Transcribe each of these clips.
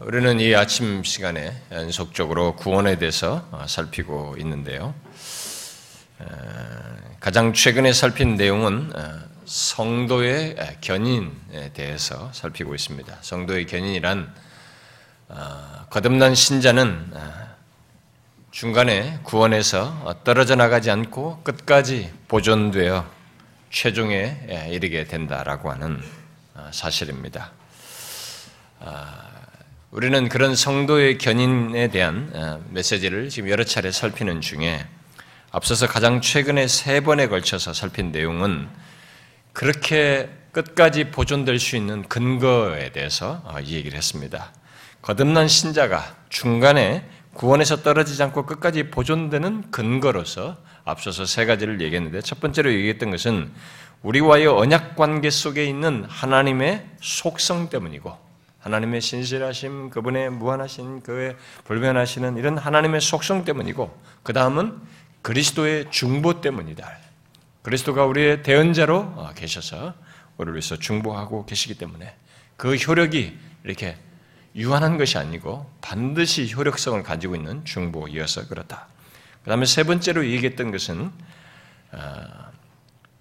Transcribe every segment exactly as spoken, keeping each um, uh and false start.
우리는 이 아침 시간에 연속적으로 구원에 대해서 살피고 있는데요. 가장 최근에 살핀 내용은 성도의 견인에 대해서 살피고 있습니다. 성도의 견인이란 거듭난 신자는 중간에 구원에서 떨어져 나가지 않고 끝까지 보존되어 최종에 이르게 된다라고 하는 사실입니다. 우리는 그런 성도의 견인에 대한 메시지를 지금 여러 차례 살피는 중에 앞서서 가장 최근에 세 번에 걸쳐서 살핀 내용은 그렇게 끝까지 보존될 수 있는 근거에 대해서 이 얘기를 했습니다. 거듭난 신자가 중간에 구원에서 떨어지지 않고 끝까지 보존되는 근거로서 앞서서 세 가지를 얘기했는데, 첫 번째로 얘기했던 것은 우리와의 언약 관계 속에 있는 하나님의 속성 때문이고, 하나님의 신실하심, 그분의 무한하신, 그의 불변하시는 이런 하나님의 속성 때문이고, 그 다음은 그리스도의 중보 때문이다. 그리스도가 우리의 대언자로 계셔서 우리를 위해서 중보하고 계시기 때문에 그 효력이 이렇게 유한한 것이 아니고 반드시 효력성을 가지고 있는 중보이어서 그렇다. 그 다음에 세 번째로 얘기했던 것은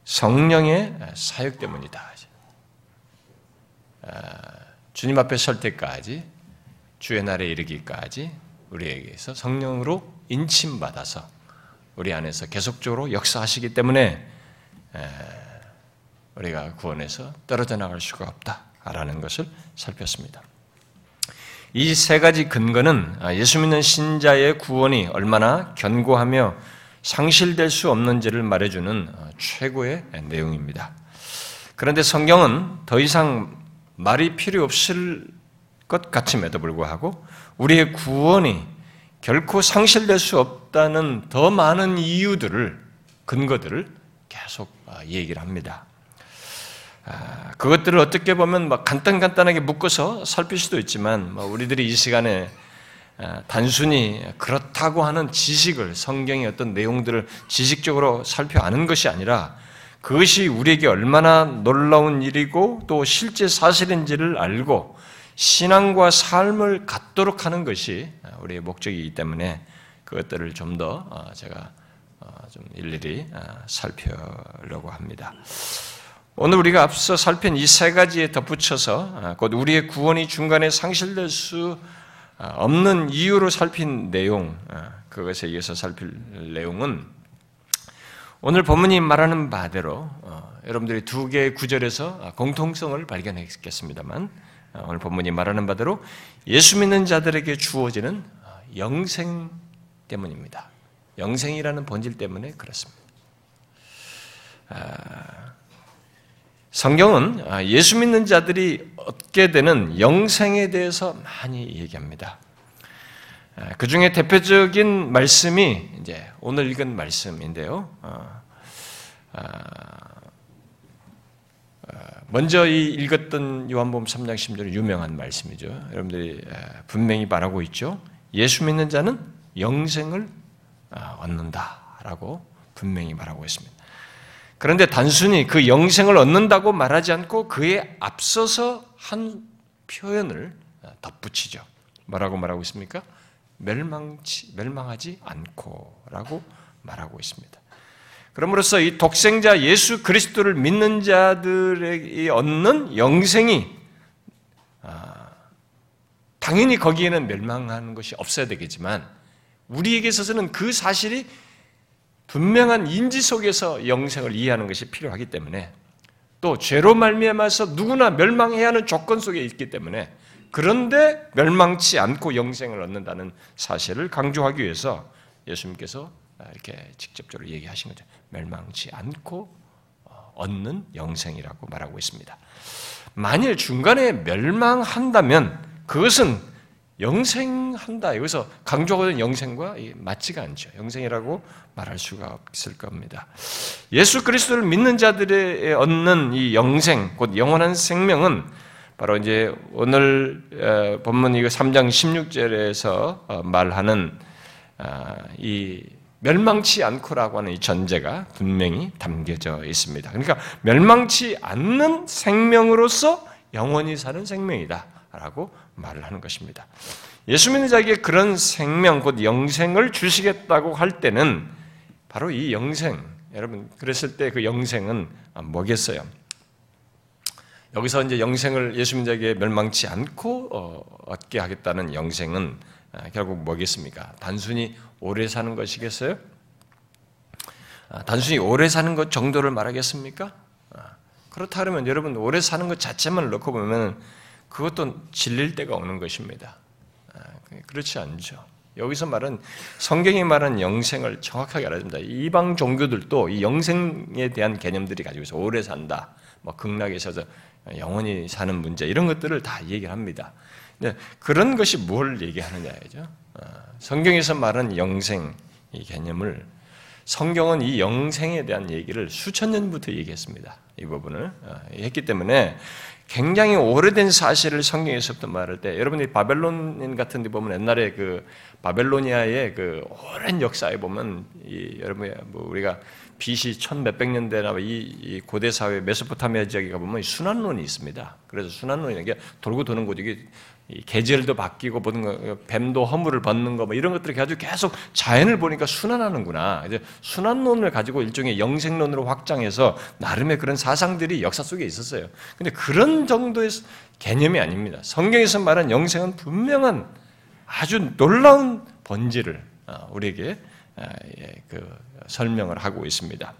성령의 사역 때문이다. 주님 앞에 설 때까지, 주의 날에 이르기까지 우리에게서 성령으로 인침받아서 우리 안에서 계속적으로 역사하시기 때문에 우리가 구원에서 떨어져 나갈 수가 없다라는 것을 살폈습니다. 이 세 가지 근거는 예수 믿는 신자의 구원이 얼마나 견고하며 상실될 수 없는지를 말해주는 최고의 내용입니다. 그런데 성경은 더 이상 말이 필요 없을 것 같음에도 불구하고 우리의 구원이 결코 상실될 수 없다는 더 많은 이유들을, 근거들을 계속 얘기를 합니다. 그것들을 어떻게 보면 막 간단간단하게 묶어서 살필 수도 있지만, 우리들이 이 시간에 단순히 그렇다고 하는 지식을, 성경의 어떤 내용들을 지식적으로 살펴 아는 것이 아니라 그것이 우리에게 얼마나 놀라운 일이고 또 실제 사실인지를 알고 신앙과 삶을 갖도록 하는 것이 우리의 목적이기 때문에 그것들을 좀 더 제가 좀 일일이 살펴려고 합니다. 오늘 우리가 앞서 살핀 이 세 가지에 덧붙여서 곧 우리의 구원이 중간에 상실될 수 없는 이유로 살핀 내용, 그것에 의해서 살필 내용은 오늘 본문이 말하는 바대로 여러분들이 두 개의 구절에서 공통성을 발견했겠습니다만, 오늘 본문이 말하는 바대로 예수 믿는 자들에게 주어지는 영생 때문입니다. 영생이라는 본질 때문에 그렇습니다. 성경은 예수 믿는 자들이 얻게 되는 영생에 대해서 많이 얘기합니다. 그 중에 대표적인 말씀이 이제 오늘 읽은 말씀인데요. 먼저 이 읽었던 요한복음 삼 장 십육 절은 유명한 말씀이죠. 여러분들이 분명히 말하고 있죠. 예수 믿는 자는 영생을 얻는다라고 분명히 말하고 있습니다. 그런데 단순히 그 영생을 얻는다고 말하지 않고 그에 앞서서 한 표현을 덧붙이죠. 뭐라고 말하고 있습니까? 멸망치, 멸망하지 않고라고 말하고 있습니다. 그러므로써 이 독생자 예수 그리스도를 믿는 자들에게 얻는 영생이 당연히 거기에는 멸망하는 것이 없어야 되겠지만, 우리에게 있어서는 그 사실이 분명한 인지 속에서 영생을 이해하는 것이 필요하기 때문에, 또 죄로 말미암아서 누구나 멸망해야 하는 조건 속에 있기 때문에, 그런데 멸망치 않고 영생을 얻는다는 사실을 강조하기 위해서 예수님께서 이렇게 직접적으로 얘기하신 거죠. 멸망치 않고 얻는 영생이라고 말하고 있습니다. 만일 중간에 멸망한다면 그것은 영생한다, 여기서 강조하는 영생과 맞지가 않죠. 영생이라고 말할 수가 없을 겁니다. 예수 그리스도를 믿는 자들에 얻는 이 영생, 곧 영원한 생명은 바로 이제 오늘 본문 이거 삼 장 십육 절에서 말하는 이 멸망치 않고라고 하는 이 전제가 분명히 담겨져 있습니다. 그러니까 멸망치 않는 생명으로서 영원히 사는 생명이다 라고 말을 하는 것입니다. 예수 믿는 자에게 그런 생명, 곧 영생을 주시겠다고 할 때는 바로 이 영생, 여러분 그랬을 때 그 영생은 뭐겠어요? 여기서 이제 영생을 예수 믿는 자에게 멸망치 않고 얻게 하겠다는 영생은 결국 뭐겠습니까? 단순히 오래 사는 것이겠어요? 단순히 오래 사는 것 정도를 말하겠습니까? 그렇다 그러면 여러분 오래 사는 것 자체만 놓고 보면 그것도 질릴 때가 오는 것입니다. 그렇지 않죠. 여기서 말은 성경이 말하는 영생을 정확하게 알아야 됩니다. 이방 종교들도 이 영생에 대한 개념들이 가지고 있어요. 오래 산다, 뭐 극락에 있어서 영원히 사는 문제, 이런 것들을 다 얘기를 합니다. 근데 그런 것이 뭘 얘기하느냐죠. 성경에서 말하는 영생 이 개념을, 성경은 이 영생에 대한 얘기를 수천 년부터 얘기했습니다. 이 부분을 했기 때문에 굉장히 오래된 사실을 성경에서부터 말할 때, 여러분이 바벨론 같은 데 보면 옛날에 그 바벨로니아의 그 오랜 역사에 보면 이 여러분 뭐 우리가 비씨 천몇백 년대나 이, 이 고대 사회 메소포타미아 지역에 가보면 순환론이 있습니다. 그래서 순환론이라는 게 돌고 도는 곳, 이게 이 계절도 바뀌고 모든 거, 뱀도 허물을 벗는 거, 뭐 이런 것들을 가지고 계속 자연을 보니까 순환하는구나. 이제 순환론을 가지고 일종의 영생론으로 확장해서 나름의 그런 사상들이 역사 속에 있었어요. 근데 그런 정도의 개념이 아닙니다. 성경에서 말한 영생은 분명한 아주 놀라운 본질을 우리에게 그 설명을 하고 있습니다.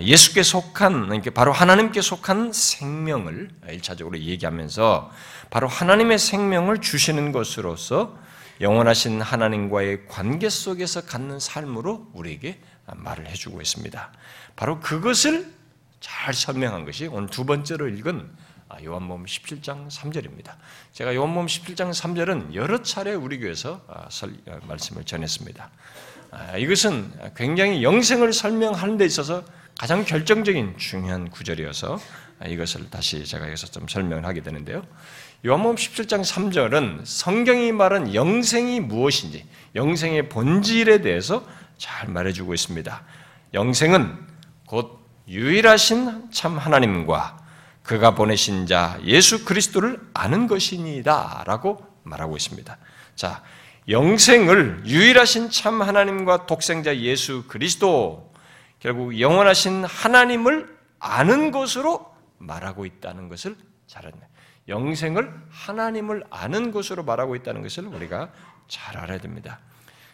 예수께 속한, 바로 하나님께 속한 생명을 일차적으로 얘기하면서 바로 하나님의 생명을 주시는 것으로서 영원하신 하나님과의 관계 속에서 갖는 삶으로 우리에게 말을 해주고 있습니다. 바로 그것을 잘 설명한 것이 오늘 두 번째로 읽은 요한복음 십칠 장 삼 절입니다. 제가 요한복음 십칠 장 삼 절은 여러 차례 우리 교회에서 말씀을 전했습니다. 이것은 굉장히 영생을 설명하는 데 있어서 가장 결정적인 중요한 구절이어서 이것을 다시 제가 여기서 좀 설명을 하게 되는데요. 요한복음 십칠 장 삼 절은 성경이 말한 영생이 무엇인지, 영생의 본질에 대해서 잘 말해주고 있습니다. 영생은 곧 유일하신 참 하나님과 그가 보내신 자 예수 그리스도를 아는 것이니이다 라고 말하고 있습니다. 자, 영생을 유일하신 참 하나님과 독생자 예수 그리스도, 결국 영원하신 하나님을 아는 것으로 말하고 있다는 것을 잘 알아야 됩니다. 영생을 하나님을 아는 것으로 말하고 있다는 것을 우리가 잘 알아야 됩니다.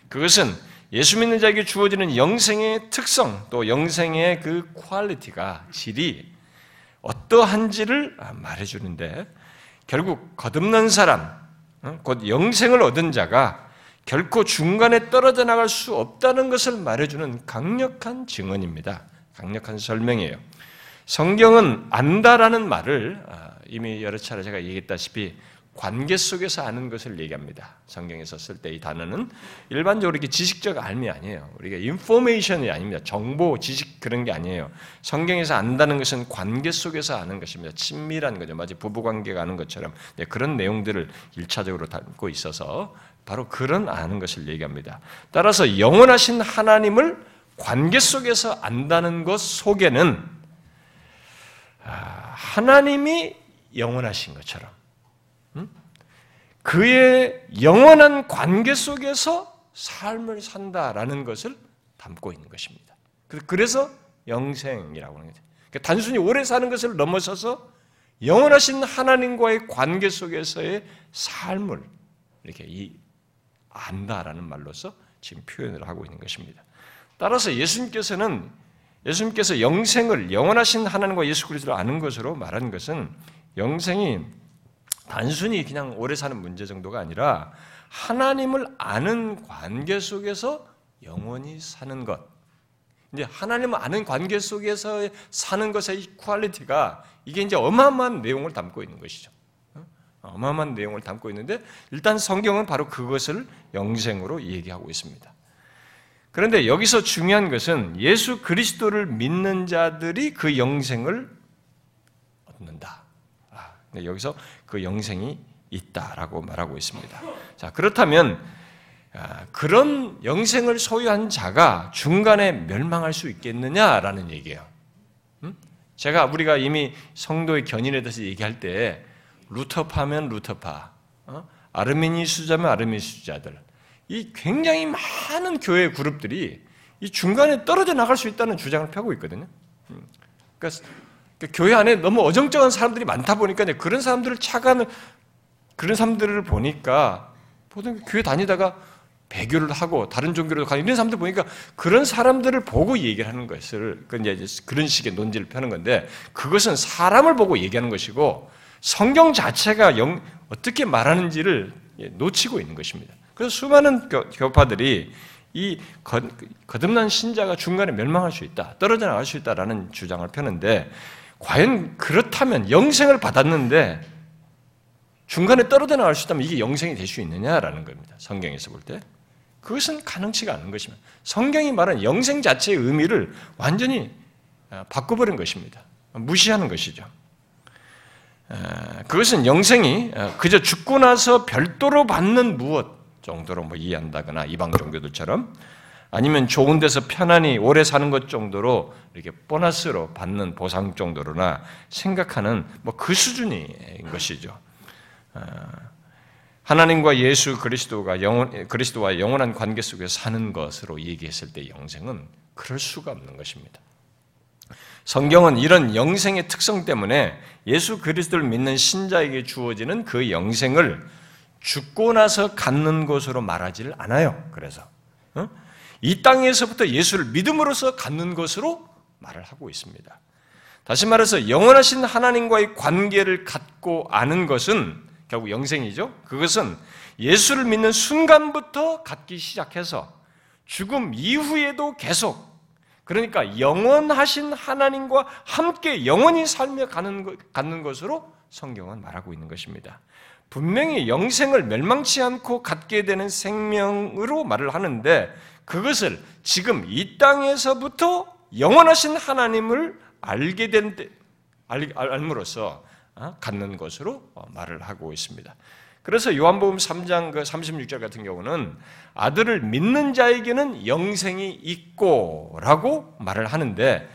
그것은 예수 믿는 자에게 주어지는 영생의 특성, 또 영생의 그 퀄리티가, 질이 어떠한지를 말해주는데, 결국 거듭난 사람, 곧 영생을 얻은 자가 결코 중간에 떨어져 나갈 수 없다는 것을 말해주는 강력한 증언입니다. 강력한 설명이에요. 성경은 안다라는 말을 이미 여러 차례 제가 얘기했다시피 관계 속에서 아는 것을 얘기합니다. 성경에서 쓸 때 이 단어는 일반적으로 이렇게 지식적 알미 아니에요. 우리가 인포메이션이 아닙니다. 정보, 지식 그런 게 아니에요. 성경에서 안다는 것은 관계 속에서 아는 것입니다. 친밀한 거죠. 마치 부부관계가 아는 것처럼 그런 내용들을 일차적으로 담고 있어서 바로 그런 아는 것을 얘기합니다. 따라서 영원하신 하나님을 관계 속에서 안다는 것 속에는 하나님이 영원하신 것처럼 그의 영원한 관계 속에서 삶을 산다라는 것을 담고 있는 것입니다. 그래서 영생이라고 하는 거죠. 그러니까 단순히 오래 사는 것을 넘어서서 영원하신 하나님과의 관계 속에서의 삶을 이렇게 이 안다라는 말로서 지금 표현을 하고 있는 것입니다. 따라서 예수님께서는 예수님께서 영생을 영원하신 하나님과 예수 그리스도를 아는 것으로 말한 것은 영생이 단순히 그냥 오래 사는 문제 정도가 아니라 하나님을 아는 관계 속에서 영원히 사는 것. 이제 하나님을 아는 관계 속에서 사는 것의 퀄리티가 이게 이제 어마어마한 내용을 담고 있는 것이죠. 어마어마한 내용을 담고 있는데 일단 성경은 바로 그것을 영생으로 얘기하고 있습니다. 그런데 여기서 중요한 것은 예수 그리스도를 믿는 자들이 그 영생을 얻는다. 아, 여기서 그 영생이 있다라고 말하고 있습니다. 자, 그렇다면 그런 영생을 소유한 자가 중간에 멸망할 수 있겠느냐라는 얘기예요. 제가 우리가 이미 성도의 견인에 대해서 얘기할 때 루터파면 루터파, 어? 아르메니 수자면 아르메니 수자들, 이 굉장히 많은 교회 그룹들이 이 중간에 떨어져 나갈 수 있다는 주장을 펴고 있거든요. 그러니까 교회 안에 너무 어정쩡한 사람들이 많다 보니까 그런 사람들을 착안을 그런 사람들을 보니까 보통 교회 다니다가 배교를 하고 다른 종교로 가는 이런 사람들 보니까 그런 사람들을 보고 얘기를 하는 것을 그런 식의 논지를 펴는 건데, 그것은 사람을 보고 얘기하는 것이고 성경 자체가 영, 어떻게 말하는지를 놓치고 있는 것입니다. 그래서 수많은 교, 교파들이 이 거, 거듭난 신자가 중간에 멸망할 수 있다, 떨어져 나갈 수 있다라는 주장을 펴는데, 과연 그렇다면 영생을 받았는데 중간에 떨어져 나갈 수 있다면 이게 영생이 될 수 있느냐라는 겁니다. 성경에서 볼 때. 그것은 가능치가 않은 것입니다. 성경이 말하는 영생 자체의 의미를 완전히 바꿔버린 것입니다. 무시하는 것이죠. 그것은 영생이 그저 죽고 나서 별도로 받는 무엇 정도로 뭐 이해한다거나 이방 종교들처럼, 아니면 좋은 데서 편안히 오래 사는 것 정도로 이렇게 보너스로 받는 보상 정도로나 생각하는 뭐 그 수준인 것이죠. 하나님과 예수 그리스도가 영원, 그리스도와 영원한 관계 속에 사는 것으로 얘기했을 때 영생은 그럴 수가 없는 것입니다. 성경은 이런 영생의 특성 때문에 예수 그리스도를 믿는 신자에게 주어지는 그 영생을 죽고 나서 갖는 것으로 말하지를 않아요. 그래서 이 땅에서부터 예수를 믿음으로써 갖는 것으로 말을 하고 있습니다. 다시 말해서 영원하신 하나님과의 관계를 갖고 아는 것은 결국 영생이죠. 그것은 예수를 믿는 순간부터 갖기 시작해서 죽음 이후에도 계속, 그러니까 영원하신 하나님과 함께 영원히 살며 가는, 갖는 것으로 성경은 말하고 있는 것입니다. 분명히 영생을 멸망치 않고 갖게 되는 생명으로 말을 하는데, 그것을 지금 이 땅에서부터 영원하신 하나님을 알게 된, 알, 알므로써 갖는 것으로 말을 하고 있습니다. 그래서 요한복음 삼 장 삼십육 절 같은 경우는 아들을 믿는 자에게는 영생이 있고 라고 말을 하는데,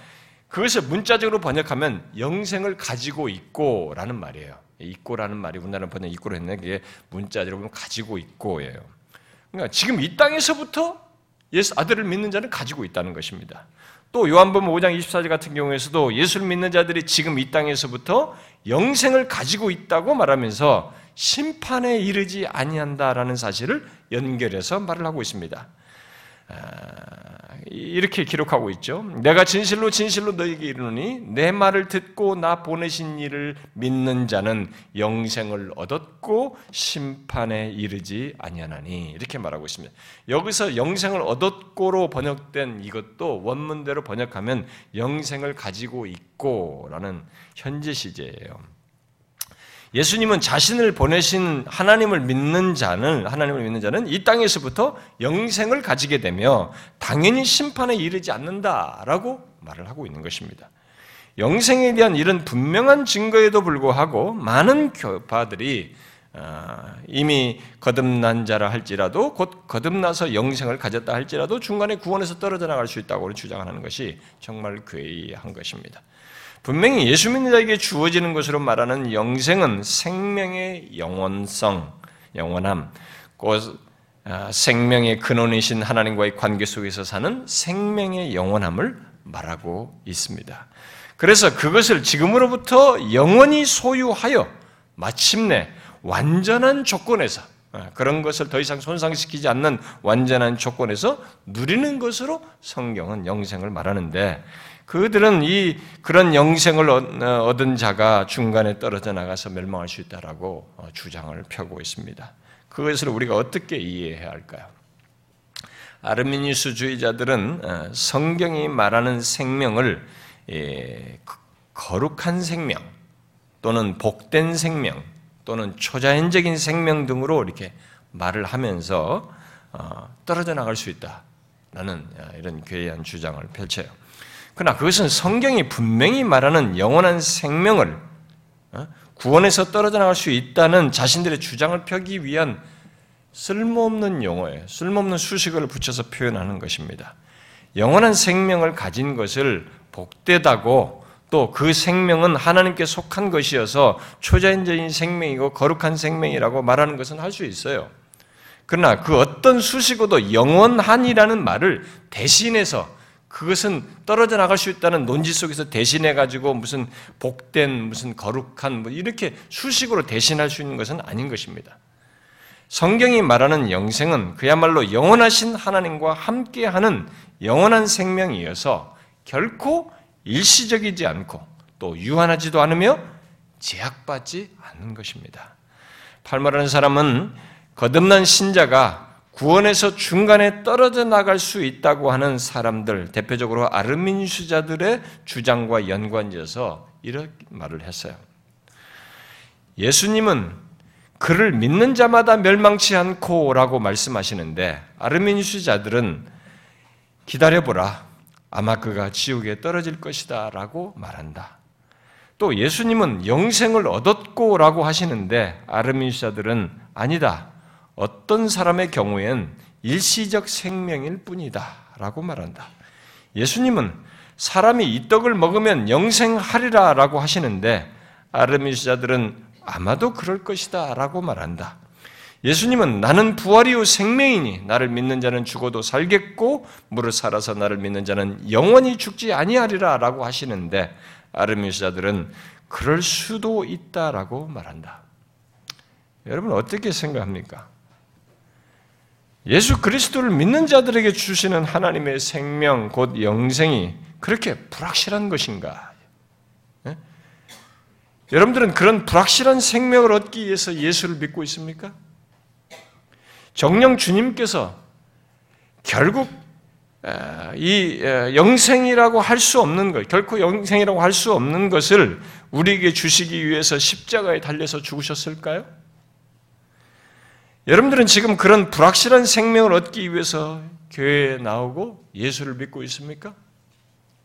그것을 문자적으로 번역하면 영생을 가지고 있고 라는 말이에요. 있고 라는 말이 우리나라 번역 있고로 했는데 그게 문자적으로 보면 가지고 있고예요. 그러니까 지금 이 땅에서부터 예수 아들을 믿는 자는 가지고 있다는 것입니다. 또 요한복음 오 장 이십사 절 같은 경우에서도 예수를 믿는 자들이 지금 이 땅에서부터 영생을 가지고 있다고 말하면서 심판에 이르지 아니한다라는 사실을 연결해서 말을 하고 있습니다. 이렇게 기록하고 있죠. 내가 진실로 진실로 너희에게 이르노니 내 말을 듣고 나 보내신 이를 믿는 자는 영생을 얻었고 심판에 이르지 아니하나니, 이렇게 말하고 있습니다. 여기서 영생을 얻었고로 번역된 이것도 원문대로 번역하면 영생을 가지고 있고 라는 현재 시제예요. 예수님은 자신을 보내신 하나님을 믿는 자는, 하나님을 믿는 자는 이 땅에서부터 영생을 가지게 되며 당연히 심판에 이르지 않는다라고 말을 하고 있는 것입니다. 영생에 대한 이런 분명한 증거에도 불구하고 많은 교파들이 이미 거듭난 자라 할지라도, 곧 거듭나서 영생을 가졌다 할지라도 중간에 구원에서 떨어져 나갈 수 있다고 주장하는 것이 정말 괴이한 것입니다. 분명히 예수 믿는 자에게 주어지는 것으로 말하는 영생은 생명의 영원성, 영원함, 곧 생명의 근원이신 하나님과의 관계 속에서 사는 생명의 영원함을 말하고 있습니다. 그래서 그것을 지금으로부터 영원히 소유하여 마침내 완전한 조건에서, 그런 것을 더 이상 손상시키지 않는 완전한 조건에서 누리는 것으로 성경은 영생을 말하는데, 그들은 이 그런 영생을 얻은 자가 중간에 떨어져 나가서 멸망할 수 있다라고 주장을 펴고 있습니다. 그것을 우리가 어떻게 이해해야 할까요? 아르미니스주의자들은 성경이 말하는 생명을 거룩한 생명 또는 복된 생명 또는 초자연적인 생명 등으로 이렇게 말을 하면서 떨어져 나갈 수 있다라는 이런 괴이한 주장을 펼쳐요. 그러나 그것은 성경이 분명히 말하는 영원한 생명을 구원에서 떨어져 나갈 수 있다는 자신들의 주장을 펴기 위한 쓸모없는 용어에 쓸모없는 수식어를 붙여서 표현하는 것입니다. 영원한 생명을 가진 것을 복되다고 또 그 생명은 하나님께 속한 것이어서 초자연적인 생명이고 거룩한 생명이라고 말하는 것은 할 수 있어요. 그러나 그 어떤 수식어도 영원한이라는 말을 대신해서 그것은 떨어져 나갈 수 있다는 논지 속에서 대신해가지고 무슨 복된, 무슨 거룩한, 뭐 이렇게 수식으로 대신할 수 있는 것은 아닌 것입니다. 성경이 말하는 영생은 그야말로 영원하신 하나님과 함께하는 영원한 생명이어서 결코 일시적이지 않고 또 유한하지도 않으며 제약받지 않는 것입니다. 팔모라는 사람은 거듭난 신자가 구원에서 중간에 떨어져 나갈 수 있다고 하는 사람들, 대표적으로 아르민수자들의 주장과 연관지어서 이런 말을 했어요. 예수님은 그를 믿는 자마다 멸망치 않고 라고 말씀하시는데 아르민수자들은 기다려보라, 아마 그가 지옥에 떨어질 것이다 라고 말한다. 또 예수님은 영생을 얻었고 라고 하시는데 아르민수자들은 아니다, 어떤 사람의 경우엔 일시적 생명일 뿐이다 라고 말한다. 예수님은 사람이 이 떡을 먹으면 영생하리라 라고 하시는데 아르미수자들은 아마도 그럴 것이다 라고 말한다. 예수님은 나는 부활이요 생명이니 나를 믿는 자는 죽어도 살겠고 무릇 살아서 나를 믿는 자는 영원히 죽지 아니하리라 라고 하시는데 아르미수자들은 그럴 수도 있다 라고 말한다. 여러분 어떻게 생각합니까? 예수 그리스도를 믿는 자들에게 주시는 하나님의 생명, 곧 영생이 그렇게 불확실한 것인가? 예? 여러분들은 그런 불확실한 생명을 얻기 위해서 예수를 믿고 있습니까? 정녕 주님께서 결국 이 영생이라고 할 수 없는 것, 결코 영생이라고 할 수 없는 것을 우리에게 주시기 위해서 십자가에 달려서 죽으셨을까요? 여러분들은 지금 그런 불확실한 생명을 얻기 위해서 교회에 나오고 예수를 믿고 있습니까?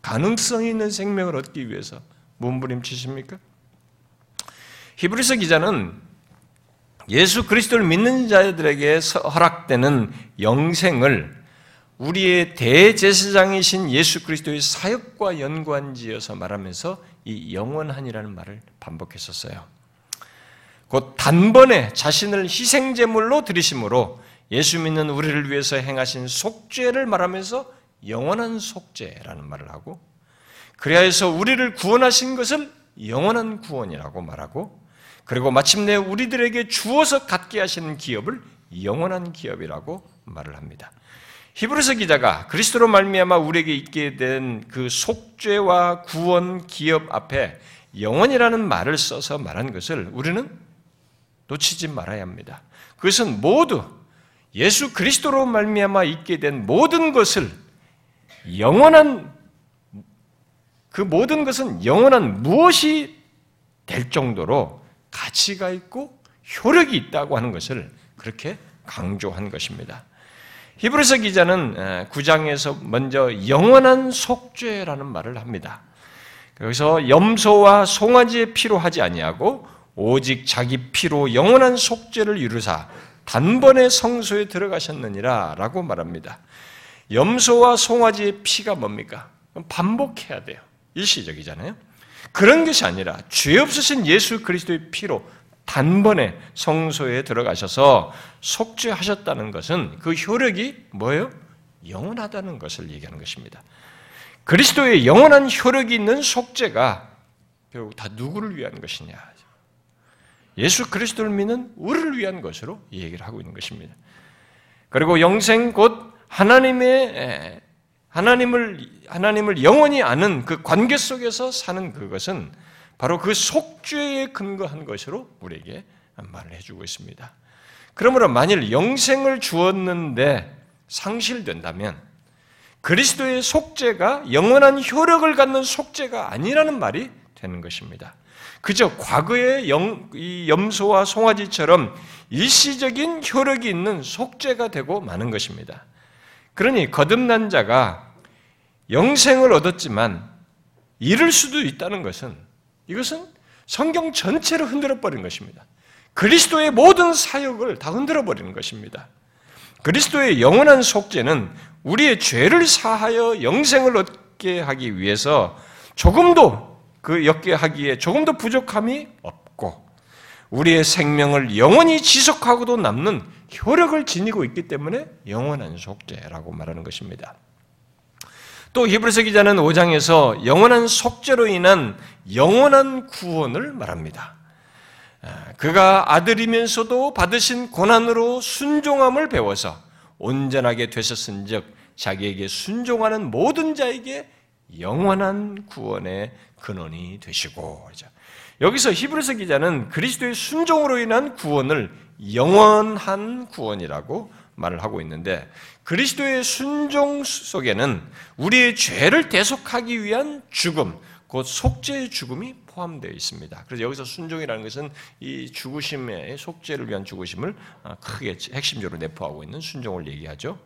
가능성이 있는 생명을 얻기 위해서 몸부림치십니까? 히브리서 기자는 예수 그리스도를 믿는 자들에게 허락되는 영생을 우리의 대제사장이신 예수 그리스도의 사역과 연관지어서 말하면서 이 영원한이라는 말을 반복했었어요. 곧 단번에 자신을 희생제물로 드리심으로 예수 믿는 우리를 위해서 행하신 속죄를 말하면서 영원한 속죄라는 말을 하고, 그래야 해서 우리를 구원하신 것을 영원한 구원이라고 말하고, 그리고 마침내 우리들에게 주어서 갖게 하시는 기업을 영원한 기업이라고 말을 합니다. 히브리서 기자가 그리스도로 말미암아 우리에게 있게 된 그 속죄와 구원 기업 앞에 영원이라는 말을 써서 말한 것을 우리는 놓치지 말아야 합니다. 그것은 모두 예수 그리스도로 말미암아 있게 된 모든 것을 영원한, 그 모든 것은 영원한 무엇이 될 정도로 가치가 있고 효력이 있다고 하는 것을 그렇게 강조한 것입니다. 히브리서 기자는 구 장에서 먼저 영원한 속죄라는 말을 합니다. 여기서 염소와 송아지의 피로 하지 아니하고 오직 자기 피로 영원한 속죄를 이루사 단번에 성소에 들어가셨느니라 라고 말합니다. 염소와 송아지의 피가 뭡니까? 반복해야 돼요. 일시적이잖아요. 그런 것이 아니라 죄 없으신 예수 그리스도의 피로 단번에 성소에 들어가셔서 속죄하셨다는 것은 그 효력이 뭐예요? 영원하다는 것을 얘기하는 것입니다. 그리스도의 영원한 효력이 있는 속죄가 결국 다 누구를 위한 것이냐? 예수 그리스도를 믿는 우리를 위한 것으로 이 얘기를 하고 있는 것입니다. 그리고 영생 곧 하나님의 하나님을 하나님을 영원히 아는 그 관계 속에서 사는 그것은 바로 그 속죄에 근거한 것으로 우리에게 말을 해주고 있습니다. 그러므로 만일 영생을 주었는데 상실된다면 그리스도의 속죄가 영원한 효력을 갖는 속죄가 아니라는 말이 되는 것입니다. 그저 과거의 영, 이 염소와 송아지처럼 일시적인 효력이 있는 속죄가 되고 마는 것입니다. 그러니 거듭난 자가 영생을 얻었지만 잃을 수도 있다는 것은, 이것은 성경 전체를 흔들어버린 것입니다. 그리스도의 모든 사역을 다 흔들어버리는 것입니다. 그리스도의 영원한 속죄는 우리의 죄를 사하여 영생을 얻게 하기 위해서 조금도 그 역계하기에 조금도 부족함이 없고 우리의 생명을 영원히 지속하고도 남는 효력을 지니고 있기 때문에 영원한 속죄라고 말하는 것입니다. 또 히브리서 기자는 오 장에서 영원한 속죄로 인한 영원한 구원을 말합니다. 그가 아들이면서도 받으신 고난으로 순종함을 배워서 온전하게 되셨은 즉 자기에게 순종하는 모든 자에게 영원한 구원의 근원이 되시고 여기서 히브리서 기자는 그리스도의 순종으로 인한 구원을 영원한 구원이라고 말을 하고 있는데 그리스도의 순종 속에는 우리의 죄를 대속하기 위한 죽음, 곧 속죄의 죽음이 포함되어 있습니다. 그래서 여기서 순종이라는 것은 이 죽으심의 속죄를 위한 죽으심을 크게 핵심적으로 내포하고 있는 순종을 얘기하죠.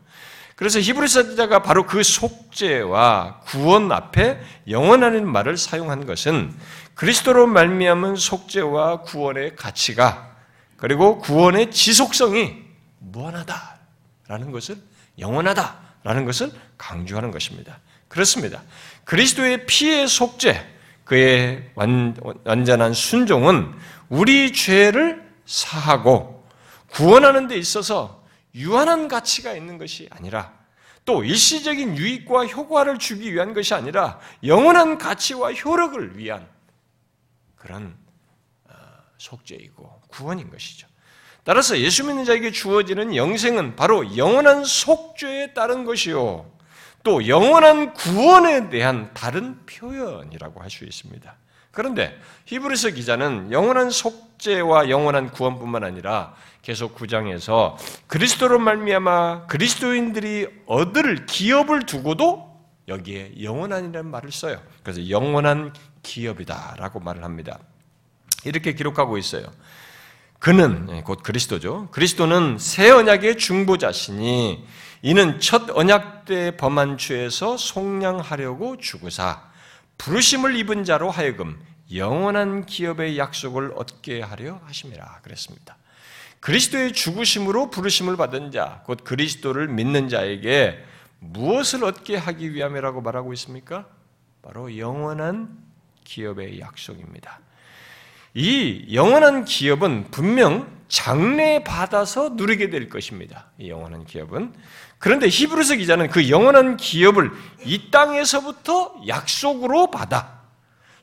그래서 히브리서 기자가 바로 그 속죄와 구원 앞에 영원하는 말을 사용한 것은 그리스도로 말미암은 속죄와 구원의 가치가 그리고 구원의 지속성이 무한하다라는 것을 영원하다라는 것을 강조하는 것입니다. 그렇습니다. 그리스도의 피의 속죄, 그의 완, 완전한 순종은 우리 죄를 사하고 구원하는 데 있어서 유한한 가치가 있는 것이 아니라 또 일시적인 유익과 효과를 주기 위한 것이 아니라 영원한 가치와 효력을 위한 그런 속죄이고 구원인 것이죠. 따라서 예수 믿는 자에게 주어지는 영생은 바로 영원한 속죄에 따른 것이요 또 영원한 구원에 대한 다른 표현이라고 할 수 있습니다. 그런데 히브리서 기자는 영원한 속죄와 영원한 구원뿐만 아니라 계속 구 장에서 그리스도로 말미암아 그리스도인들이 얻을 기업을 두고도 여기에 영원한이라는 말을 써요. 그래서 영원한 기업이다라고 말을 합니다. 이렇게 기록하고 있어요. 그는 곧 그리스도죠. 그리스도는 새 언약의 중보자시니 이는 첫 언약 때 범한 죄에서 속량하려고 죽으사 부르심을 입은 자로 하여금 영원한 기업의 약속을 얻게 하려 하심이라 그랬습니다. 그리스도의 죽으심으로 부르심을 받은 자, 곧 그리스도를 믿는 자에게 무엇을 얻게 하기 위함이라고 말하고 있습니까? 바로 영원한 기업의 약속입니다. 이 영원한 기업은 분명 장래 받아서 누리게 될 것입니다. 이 영원한 기업은. 그런데 히브리서 기자는 그 영원한 기업을 이 땅에서부터 약속으로 받아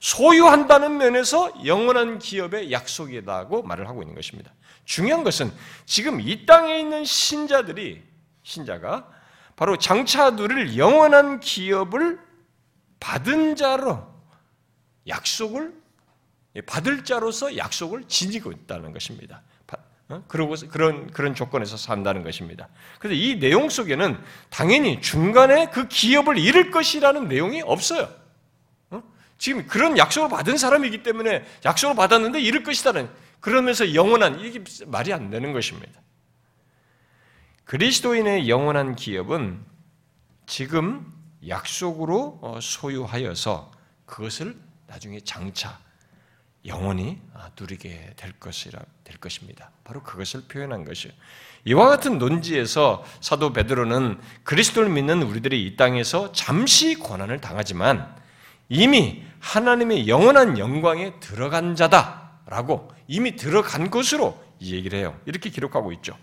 소유한다는 면에서 영원한 기업의 약속이라고 말을 하고 있는 것입니다. 중요한 것은 지금 이 땅에 있는 신자들이, 신자가 바로 장차 누릴 영원한 기업을 받은 자로 약속을, 받을 자로서 약속을 지니고 있다는 것입니다. 그러고 그런 그런 조건에서 산다는 것입니다. 그래서 이 내용 속에는 당연히 중간에 그 기업을 잃을 것이라는 내용이 없어요. 지금 그런 약속을 받은 사람이기 때문에 약속을 받았는데 잃을 것이다는 그러면서 영원한 이게 말이 안 되는 것입니다. 그리스도인의 영원한 기업은 지금 약속으로 소유하여서 그것을 나중에 장차 영원히 누리게 될 것이라 될 것입니다. 바로 그것을 표현한 것이요. 이와 같은 논지에서 사도 베드로는 그리스도를 믿는 우리들이 이 땅에서 잠시 고난을 당하지만 이미 하나님의 영원한 영광에 들어간 자다라고 이미 들어간 것으로 얘기를 해요. 이렇게 기록하고 있죠.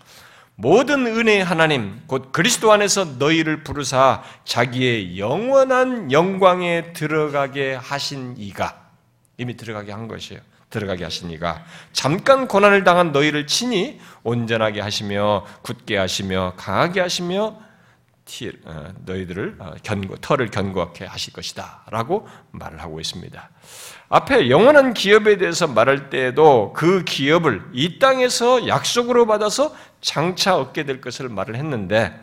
모든 은혜의 하나님 곧 그리스도 안에서 너희를 부르사 자기의 영원한 영광에 들어가게 하신 이가 이미 들어가게 한 것이에요. 들어가게 하시니가 잠깐 고난을 당한 너희를 친히 온전하게 하시며 굳게 하시며 강하게 하시며 너희들을 견고, 털을 견고하게 하실 것이다 라고 말을 하고 있습니다. 앞에 영원한 기업에 대해서 말할 때에도 그 기업을 이 땅에서 약속으로 받아서 장차 얻게 될 것을 말을 했는데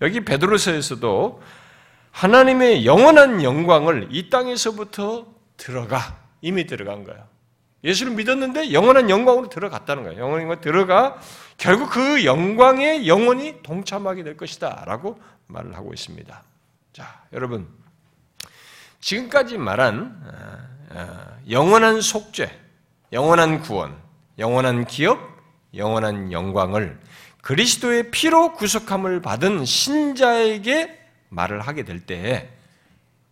여기 베드로서에서도 하나님의 영원한 영광을 이 땅에서부터 들어가 이미 들어간 거예요. 예수를 믿었는데 영원한 영광으로 들어갔다는 거예요. 영원한 영광으로 들어가 결국 그 영광에 영원히 동참하게 될 것이다 라고 말을 하고 있습니다. 자, 여러분 지금까지 말한 영원한 속죄, 영원한 구원, 영원한 기업, 영원한 영광을 그리스도의 피로 구속함을 받은 신자에게 말을 하게 될 때에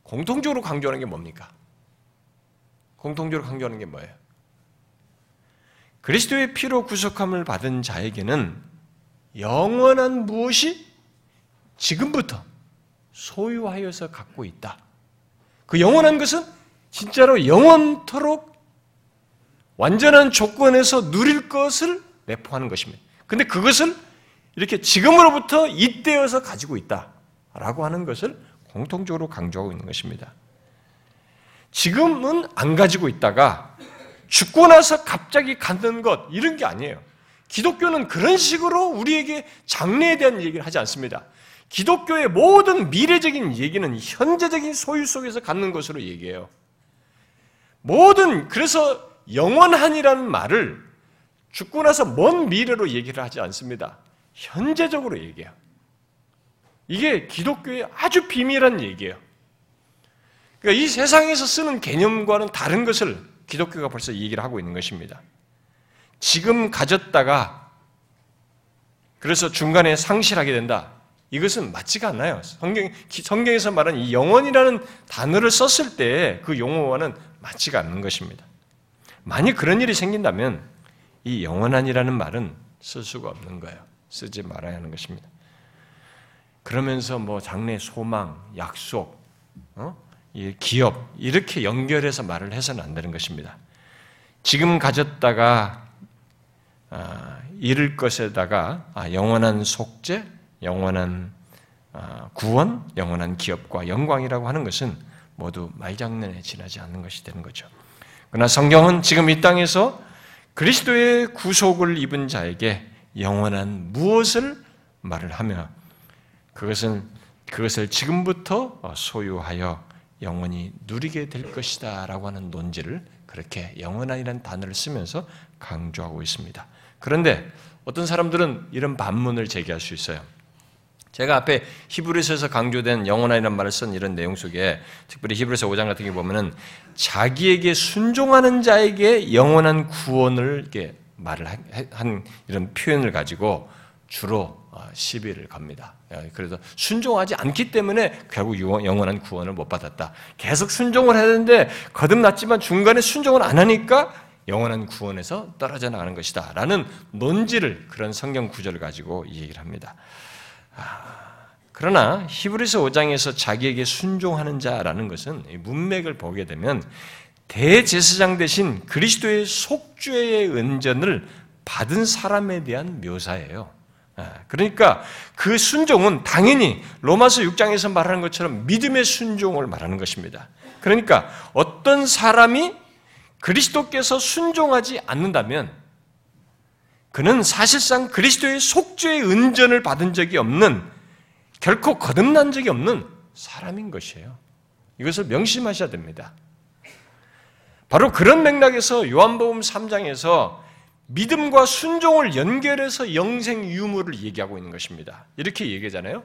공통적으로 강조하는 게 뭡니까? 공통적으로 강조하는 게 뭐예요? 그리스도의 피로 구속함을 받은 자에게는 영원한 무엇이 지금부터 소유하여서 갖고 있다. 그 영원한 것은 진짜로 영원토록 완전한 조건에서 누릴 것을 내포하는 것입니다. 근데 그것을 이렇게 지금으로부터 잇대어서 가지고 있다라고 하는 것을 공통적으로 강조하고 있는 것입니다. 지금은 안 가지고 있다가 죽고 나서 갑자기 갖는 것, 이런 게 아니에요. 기독교는 그런 식으로 우리에게 장래에 대한 얘기를 하지 않습니다. 기독교의 모든 미래적인 얘기는 현재적인 소유 속에서 갖는 것으로 얘기해요. 모든, 그래서 영원한이라는 말을 죽고 나서 먼 미래로 얘기를 하지 않습니다. 현재적으로 얘기해요. 이게 기독교의 아주 비밀한 얘기예요. 그러니까 이 세상에서 쓰는 개념과는 다른 것을 기독교가 벌써 얘기를 하고 있는 것입니다. 지금 가졌다가 그래서 중간에 상실하게 된다. 이것은 맞지가 않아요. 성경, 성경에서 말하는 이 영원이라는 단어를 썼을 때 그 용어와는 맞지가 않는 것입니다. 만약 그런 일이 생긴다면 이 영원한이라는 말은 쓸 수가 없는 거예요. 쓰지 말아야 하는 것입니다. 그러면서 뭐 장래 소망, 약속, 어? 이 기업 이렇게 연결해서 말을 해서는 안 되는 것입니다. 지금 가졌다가 아, 잃을 것에다가 아, 영원한 속죄, 영원한 아, 구원, 영원한 기업과 영광이라고 하는 것은 모두 말장난에 지나지 않는 것이 되는 거죠. 그러나 성경은 지금 이 땅에서 그리스도의 구속을 입은 자에게 영원한 무엇을 말을 하며 그것은 그것을 지금부터 소유하여 영원히 누리게 될 것이다 라고 하는 논지를 그렇게 영원한이라는 단어를 쓰면서 강조하고 있습니다. 그런데 어떤 사람들은 이런 반문을 제기할 수 있어요. 제가 앞에 히브리서에서 강조된 영원한이라는 말을 쓴 이런 내용 속에 특별히 히브리서 오 장 같은 게 보면은 자기에게 순종하는 자에게 영원한 구원을 이렇게 말을 한 이런 표현을 가지고 주로 시비를 겁니다. 그래서 순종하지 않기 때문에 결국 영원한 구원을 못 받았다. 계속 순종을 했는데 거듭났지만 중간에 순종을 안 하니까 영원한 구원에서 떨어져 나가는 것이다. 라는 논지를 그런 성경 구절을 가지고 이 얘기를 합니다. 그러나 히브리서 오 장에서 자기에게 순종하는 자라는 것은 문맥을 보게 되면 대제사장 대신 그리스도의 속죄의 은전을 받은 사람에 대한 묘사예요. 그러니까 그 순종은 당연히 로마서 육 장에서 말하는 것처럼 믿음의 순종을 말하는 것입니다. 그러니까 어떤 사람이 그리스도께서 순종하지 않는다면 그는 사실상 그리스도의 속죄의 은전을 받은 적이 없는, 결코 거듭난 적이 없는 사람인 것이에요. 이것을 명심하셔야 됩니다. 바로 그런 맥락에서 요한복음 삼 장에서 믿음과 순종을 연결해서 영생 유무를 얘기하고 있는 것입니다. 이렇게 얘기하잖아요.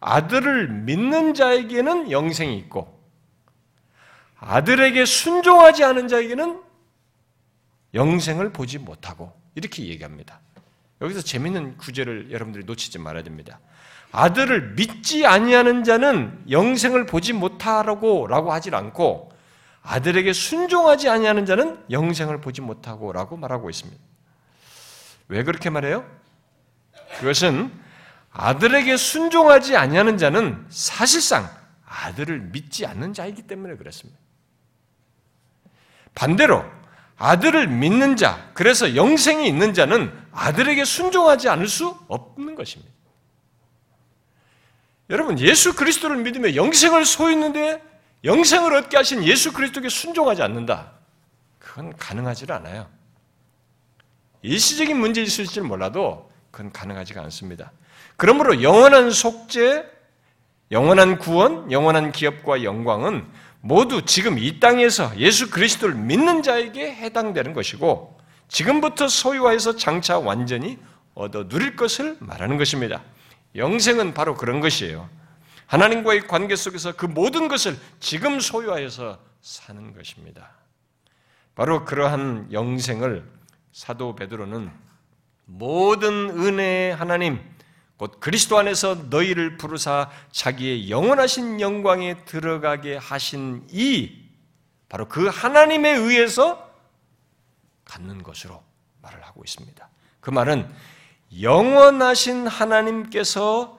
아들을 믿는 자에게는 영생이 있고 아들에게 순종하지 않은 자에게는 영생을 보지 못하고 이렇게 얘기합니다. 여기서 재미있는 구절을 여러분들이 놓치지 말아야 됩니다. 아들을 믿지 아니하는 자는 영생을 보지 못하라고 라고 하질 않고 아들에게 순종하지 아니하는 자는 영생을 보지 못하고 라고 말하고 있습니다. 왜 그렇게 말해요? 그것은 아들에게 순종하지 아니하는 자는 사실상 아들을 믿지 않는 자이기 때문에 그렇습니다. 반대로 아들을 믿는 자, 그래서 영생이 있는 자는 아들에게 순종하지 않을 수 없는 것입니다. 여러분, 예수 그리스도를 믿으며 영생을 소유했는데 영생을 얻게 하신 예수 그리스도께 순종하지 않는다. 그건 가능하지 않아요. 일시적인 문제일 수 있을지 몰라도 그건 가능하지가 않습니다. 그러므로 영원한 속죄, 영원한 구원, 영원한 기업과 영광은 모두 지금 이 땅에서 예수 그리스도를 믿는 자에게 해당되는 것이고 지금부터 소유하여서 장차 완전히 얻어 누릴 것을 말하는 것입니다. 영생은 바로 그런 것이에요. 하나님과의 관계 속에서 그 모든 것을 지금 소유하여서 사는 것입니다. 바로 그러한 영생을 사도 베드로는 모든 은혜의 하나님 곧 그리스도 안에서 너희를 부르사 자기의 영원하신 영광에 들어가게 하신 이 바로 그 하나님에 의해서 갖는 것으로 말을 하고 있습니다. 그 말은 영원하신 하나님께서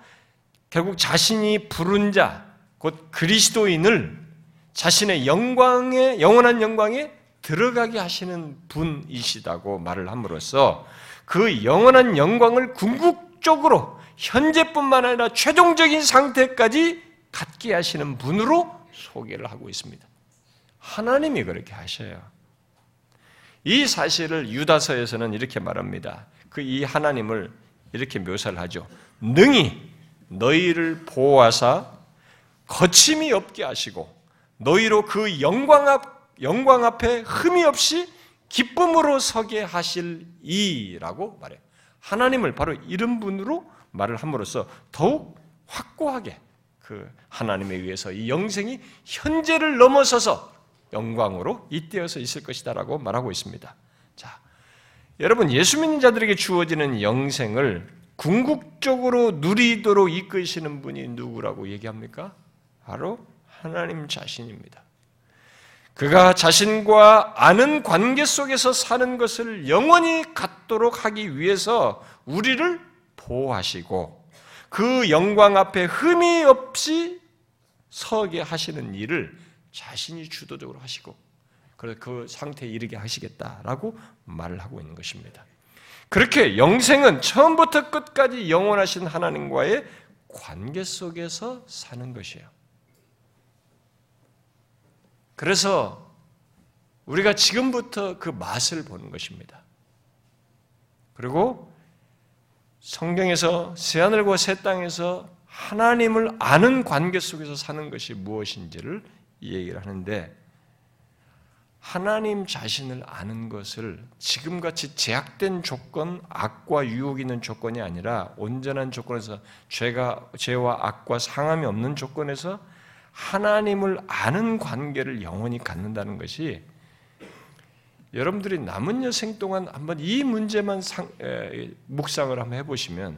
결국 자신이 부른 자, 곧 그리스도인을 자신의 영광에, 영원한 영광에 들어가게 하시는 분이시다고 말을 함으로써 그 영원한 영광을 궁극적으로 현재뿐만 아니라 최종적인 상태까지 갖게 하시는 분으로 소개를 하고 있습니다. 하나님이 그렇게 하셔요. 이 사실을 유다서에서는 이렇게 말합니다. 그 이 하나님을 이렇게 묘사를 하죠. 능히 너희를 보호하사 거침이 없게 하시고 너희로 그 영광 앞, 영광 앞에 흠이 없이 기쁨으로 서게 하실 이라고 말해요. 하나님을 바로 이런 분으로 말을 함으로써 더욱 확고하게 그 하나님에 의해서 이 영생이 현재를 넘어서서 영광으로 잇대어서 있을 것이다라고 말하고 있습니다. 자, 여러분 예수 믿는 자들에게 주어지는 영생을 궁극적으로 누리도록 이끄시는 분이 누구라고 얘기합니까? 바로 하나님 자신입니다. 그가 자신과 아는 관계 속에서 사는 것을 영원히 갖도록 하기 위해서 우리를 보호하시고 그 영광 앞에 흠이 없이 서게 하시는 일을 자신이 주도적으로 하시고 그래서 그 상태에 이르게 하시겠다라고 말을 하고 있는 것입니다. 그렇게 영생은 처음부터 끝까지 영원하신 하나님과의 관계 속에서 사는 것이에요. 그래서 우리가 지금부터 그 맛을 보는 것입니다. 그리고 성경에서 새하늘과 새 땅에서 하나님을 아는 관계 속에서 사는 것이 무엇인지를 이 얘기를 하는데 하나님 자신을 아는 것을 지금같이 제약된 조건, 악과 유혹이 있는 조건이 아니라 온전한 조건에서 죄가, 죄와 악과 상함이 없는 조건에서 하나님을 아는 관계를 영원히 갖는다는 것이 여러분들이 남은 여생 동안 한번 이 문제만 상, 에, 묵상을 한번 해보시면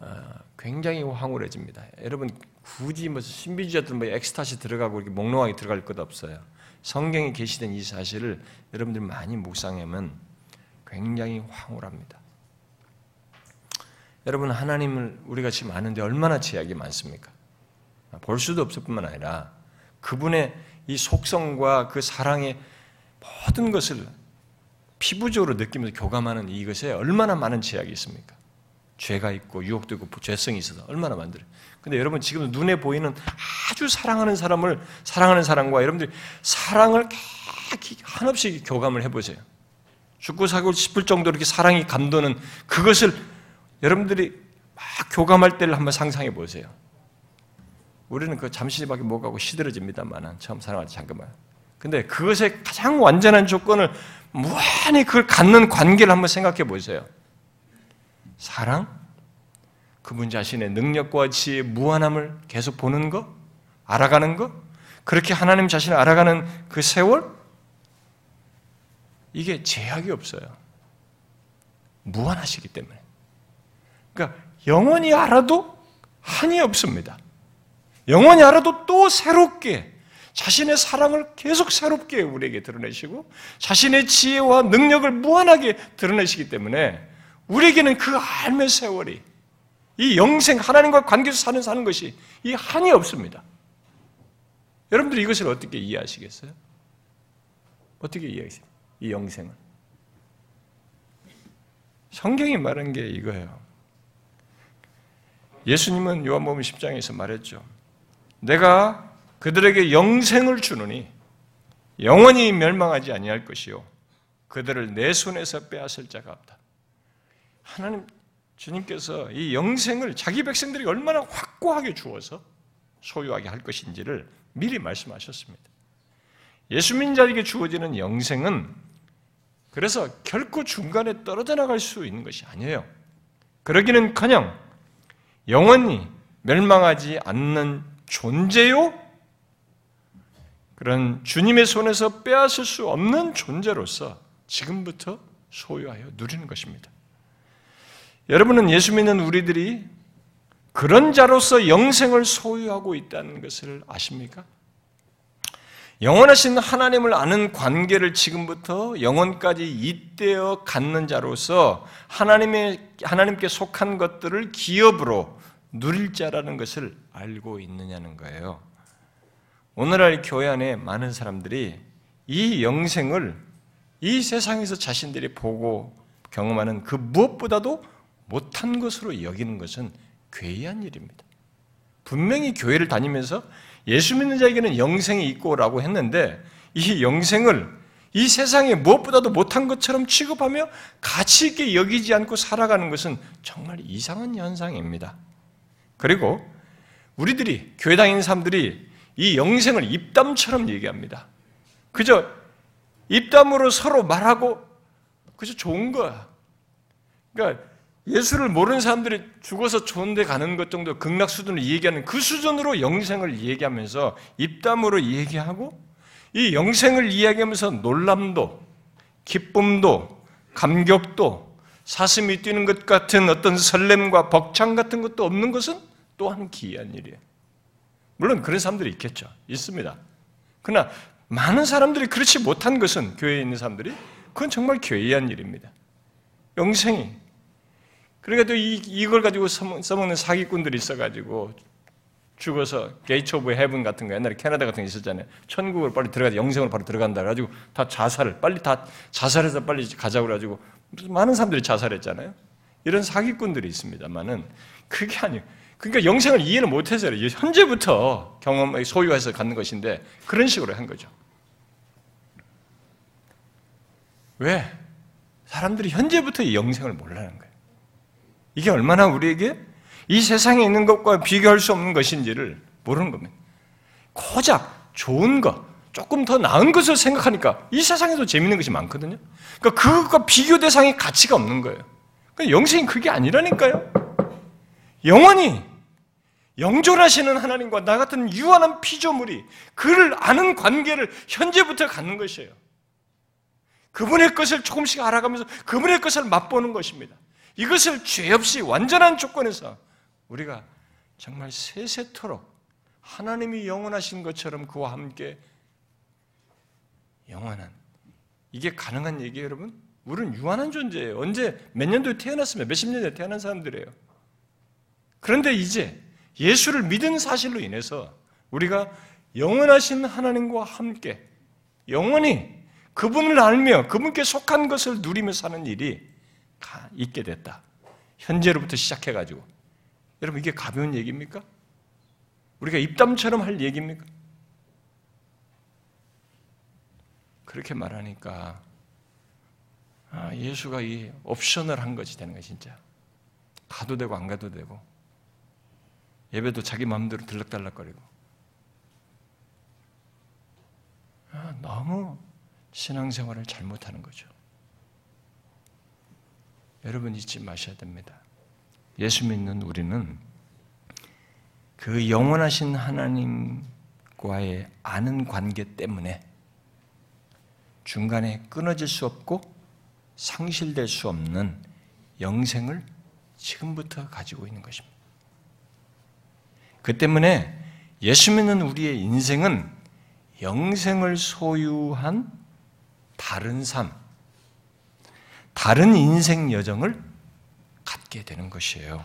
어, 굉장히 황홀해집니다. 여러분 굳이 뭐 신비주의자들 뭐 엑스타시 들어가고 이렇게 몽롱하게 들어갈 것 없어요. 성경에 계시된 이 사실을 여러분들 많이 묵상하면 굉장히 황홀합니다. 여러분 하나님을 우리가 지금 아는데 얼마나 제약이 많습니까? 볼 수도 없을 뿐만 아니라 그분의 이 속성과 그 사랑의 모든 것을 피부적으로 느끼면서 교감하는 이것에 얼마나 많은 제약이 있습니까? 죄가 있고 유혹도 있고 죄성이 있어서 얼마나 만들어요. 근데 여러분 지금 눈에 보이는 아주 사랑하는 사람을 사랑하는 사람과 여러분들이 사랑을 한없이 교감을 해보세요. 죽고 살고 싶을 정도로 이렇게 사랑이 감도는 그것을 여러분들이 막 교감할 때를 한번 상상해 보세요. 우리는 그 잠시밖에 못 가고 시들어집니다만은 처음 사랑할 때 잠깐만. 근데 그것의 가장 완전한 조건을 무한히 그걸 갖는 관계를 한번 생각해 보세요. 사랑, 그분 자신의 능력과 지혜의 무한함을 계속 보는 것, 알아가는 것, 그렇게 하나님 자신을 알아가는 그 세월, 이게 제약이 없어요. 무한하시기 때문에. 그러니까 영원히 알아도 한이 없습니다. 영원히 알아도 또 새롭게 자신의 사랑을 계속 새롭게 우리에게 드러내시고 자신의 지혜와 능력을 무한하게 드러내시기 때문에 우리에게는 그 삶의 세월이 이 영생 하나님과 관계에서 사는 사는 것이 이 한이 없습니다. 여러분들이 이것을 어떻게 이해하시겠어요? 어떻게 이해하세요? 이 영생은 성경이 말한 게 이거예요. 예수님은 요한복음 십 장에서 말했죠. 내가 그들에게 영생을 주노니 영원히 멸망하지 아니할 것이요 그들을 내 손에서 빼앗을 자가 없다. 하나님, 주님께서 이 영생을 자기 백성들이 얼마나 확고하게 주어서 소유하게 할 것인지를 미리 말씀하셨습니다. 예수 믿는 자에게 주어지는 영생은 그래서 결코 중간에 떨어져 나갈 수 있는 것이 아니에요. 그러기는커녕 영원히 멸망하지 않는 존재요? 그런 주님의 손에서 빼앗을 수 없는 존재로서 지금부터 소유하여 누리는 것입니다. 여러분은 예수 믿는 우리들이 그런 자로서 영생을 소유하고 있다는 것을 아십니까? 영원하신 하나님을 아는 관계를 지금부터 영원까지 잇대어 갖는 자로서 하나님의, 하나님께 속한 것들을 기업으로 누릴 자라는 것을 알고 있느냐는 거예요. 오늘날 교회 안에 많은 사람들이 이 영생을 이 세상에서 자신들이 보고 경험하는 그 무엇보다도 못한 것으로 여기는 것은 괴이한 일입니다. 분명히 교회를 다니면서 예수 믿는 자에게는 영생이 있고라고 했는데 이 영생을 이 세상에 무엇보다도 못한 것처럼 취급하며 가치 있게 여기지 않고 살아가는 것은 정말 이상한 현상입니다. 그리고 우리들이 교회 다니는 사람들이 이 영생을 입담처럼 얘기합니다. 그저 입담으로 서로 말하고 그저 좋은 거야. 그러니까 예수를 모르는 사람들이 죽어서 좋은 데 가는 것 정도 극락 수준을 얘기하는 그 수준으로 영생을 얘기하면서 입담으로 얘기하고 이 영생을 이야기하면서 놀람도 기쁨도 감격도 사슴이 뛰는 것 같은 어떤 설렘과 벅참 같은 것도 없는 것은 또한 기이한 일이에요. 물론 그런 사람들이 있겠죠. 있습니다. 그러나 많은 사람들이 그렇지 못한 것은 교회에 있는 사람들이 그건 정말 괴이한 일입니다. 영생이 그러니까 또 이, 이걸 가지고 써먹는 사기꾼들이 있어가지고 죽어서 게이츠 오브 헤븐 같은 거 옛날에 캐나다 같은 거 있었잖아요. 천국으로 빨리 들어가서 영생으로 바로 들어간다 그래가지고 다 자살을 빨리 다 자살해서 빨리 가자고 그래가지고 많은 사람들이 자살했잖아요. 이런 사기꾼들이 있습니다만은 그게 아니에요. 그러니까 영생을 이해를 못해서 현재부터 경험을 소유해서 갖는 것인데 그런 식으로 한 거죠. 왜? 사람들이 현재부터 이 영생을 몰라는 거예요. 이게 얼마나 우리에게 이 세상에 있는 것과 비교할 수 없는 것인지를 모르는 겁니다. 고작 좋은 것, 조금 더 나은 것을 생각하니까 이 세상에도 재밌는 것이 많거든요. 그러니까 그것과 비교 대상의 가치가 없는 거예요. 그러니까 영생이 그게 아니라니까요. 영원히 영존하시는 하나님과 나 같은 유한한 피조물이 그를 아는 관계를 현재부터 갖는 것이에요. 그분의 것을 조금씩 알아가면서 그분의 것을 맛보는 것입니다. 이것을 죄 없이 완전한 조건에서 우리가 정말 세세토록 하나님이 영원하신 것처럼 그와 함께 영원한 이게 가능한 얘기예요, 여러분? 우리는 유한한 존재예요. 언제 몇 년도에 태어났으면 몇십 년에 태어난 사람들이에요. 그런데 이제 예수를 믿은 사실로 인해서 우리가 영원하신 하나님과 함께 영원히 그분을 알며 그분께 속한 것을 누리며 사는 일이 다 있게 됐다. 현재로부터 시작해가지고 여러분 이게 가벼운 얘기입니까? 우리가 입담처럼 할 얘기입니까? 그렇게 말하니까 아, 예수가 이 옵셔널한 것이 되는 거야 진짜. 가도 되고 안 가도 되고 예배도 자기 마음대로 들락달락거리고 아, 너무 신앙생활을 잘못하는 거죠. 여러분 잊지 마셔야 됩니다. 예수 믿는 우리는 그 영원하신 하나님과의 아는 관계 때문에 중간에 끊어질 수 없고 상실될 수 없는 영생을 지금부터 가지고 있는 것입니다. 그 때문에 예수 믿는 우리의 인생은 영생을 소유한 다른 삶, 다른 인생 여정을 갖게 되는 것이에요.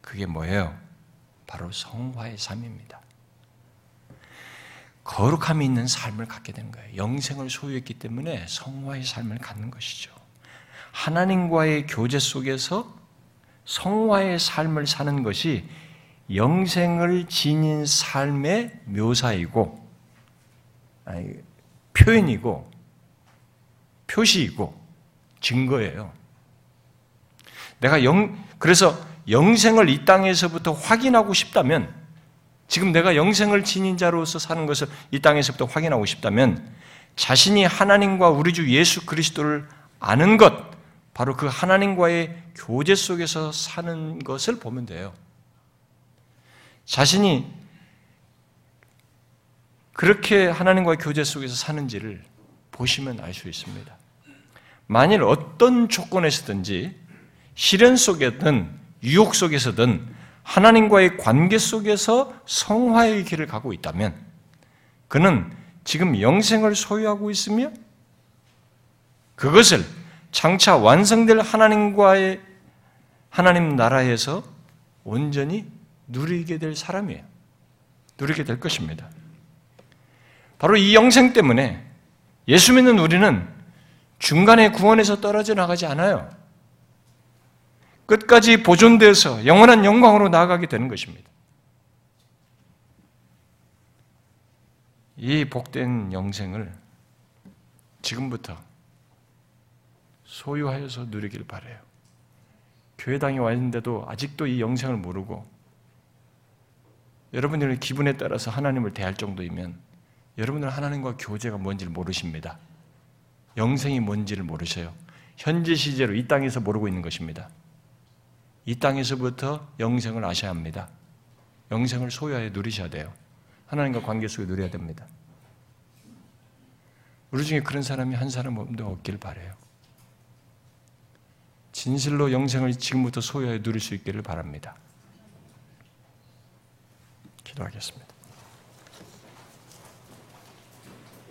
그게 뭐예요? 바로 성화의 삶입니다. 거룩함이 있는 삶을 갖게 되는 거예요. 영생을 소유했기 때문에 성화의 삶을 갖는 것이죠. 하나님과의 교제 속에서 성화의 삶을 사는 것이 영생을 지닌 삶의 묘사이고 아니, 표현이고 표시이고 증거예요. 내가 영, 그래서 영생을 이 땅에서부터 확인하고 싶다면 지금 내가 영생을 지닌 자로서 사는 것을 이 땅에서부터 확인하고 싶다면 자신이 하나님과 우리 주 예수 그리스도를 아는 것 바로 그 하나님과의 교제 속에서 사는 것을 보면 돼요. 자신이 그렇게 하나님과의 교제 속에서 사는지를 보시면 알 수 있습니다. 만일 어떤 조건에서든지 시련 속에든 유혹 속에서든 하나님과의 관계 속에서 성화의 길을 가고 있다면 그는 지금 영생을 소유하고 있으며 그것을 장차 완성될 하나님과의 하나님 나라에서 온전히 누리게 될 사람이에요. 누리게 될 것입니다. 바로 이 영생 때문에 예수 믿는 우리는 중간에 구원에서 떨어져 나가지 않아요. 끝까지 보존돼서 영원한 영광으로 나아가게 되는 것입니다. 이 복된 영생을 지금부터 소유하여서 누리길 바라요. 교회당에 와 있는데도 아직도 이 영생을 모르고 여러분들의 기분에 따라서 하나님을 대할 정도이면 여러분들은 하나님과 교제가 뭔지를 모르십니다. 영생이 뭔지를 모르셔요. 현재 시제로 이 땅에서 모르고 있는 것입니다. 이 땅에서부터 영생을 아셔야 합니다. 영생을 소유하여 누리셔야 돼요. 하나님과 관계 속에 누려야 됩니다. 우리 중에 그런 사람이 한 사람도 없길 바라요. 진실로 영생을 지금부터 소유하여 누릴 수 있기를 바랍니다. 기도하겠습니다.